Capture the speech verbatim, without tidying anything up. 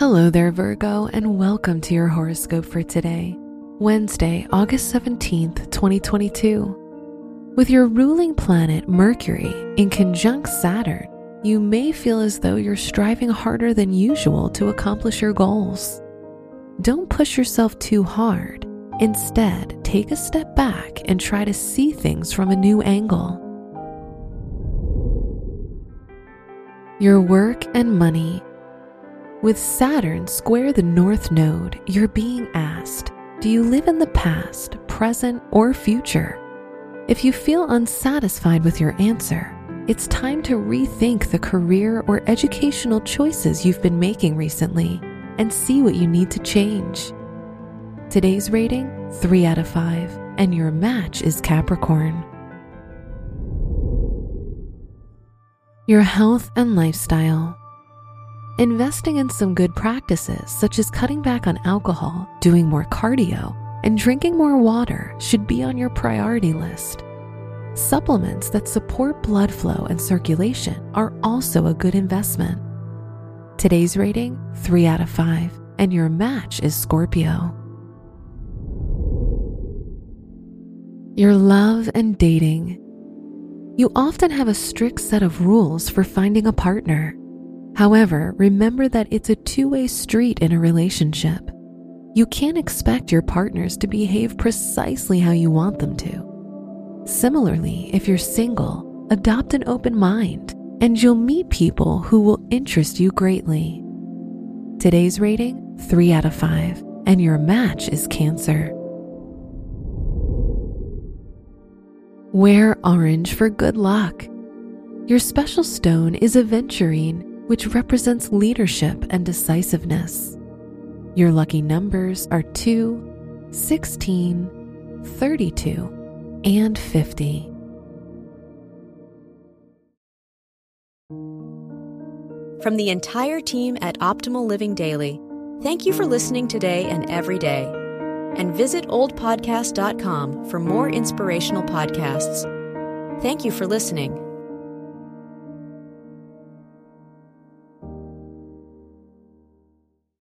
Hello there, Virgo, and welcome to your horoscope for today, Wednesday, August seventeenth, twenty twenty-two. With your ruling planet Mercury in conjunct Saturn, you may feel as though you're striving harder than usual to accomplish your goals. Don't push yourself too hard. Instead, take a step back and try to see things from a new angle. Your work and money. With Saturn square the North Node, you're being asked, do you live in the past, present, or future? If you feel unsatisfied with your answer, it's time to rethink the career or educational choices you've been making recently and see what you need to change. Today's rating, three out of five, and your match is Capricorn. Your health and lifestyle. Investing in some good practices, such as cutting back on alcohol, doing more cardio, and drinking more water should be on your priority list. Supplements that support blood flow and circulation are also a good investment. Today's rating, three out of five, and your match is Scorpio. Your love and dating. You often have a strict set of rules for finding a partner. However, remember that it's a two-way street in a relationship. You can't expect your partners to behave precisely how you want them to. Similarly, if you're single, adopt an open mind, and you'll meet people who will interest you greatly. Today's rating, three out of five, and your match is Cancer. Wear orange for good luck. Your special stone is aventurine, which represents leadership and decisiveness. Your lucky numbers are two, sixteen, thirty-two, and fifty. From the entire team at Optimal Living Daily, thank you for listening today and every day. And visit old podcast dot com for more inspirational podcasts. Thank you for listening.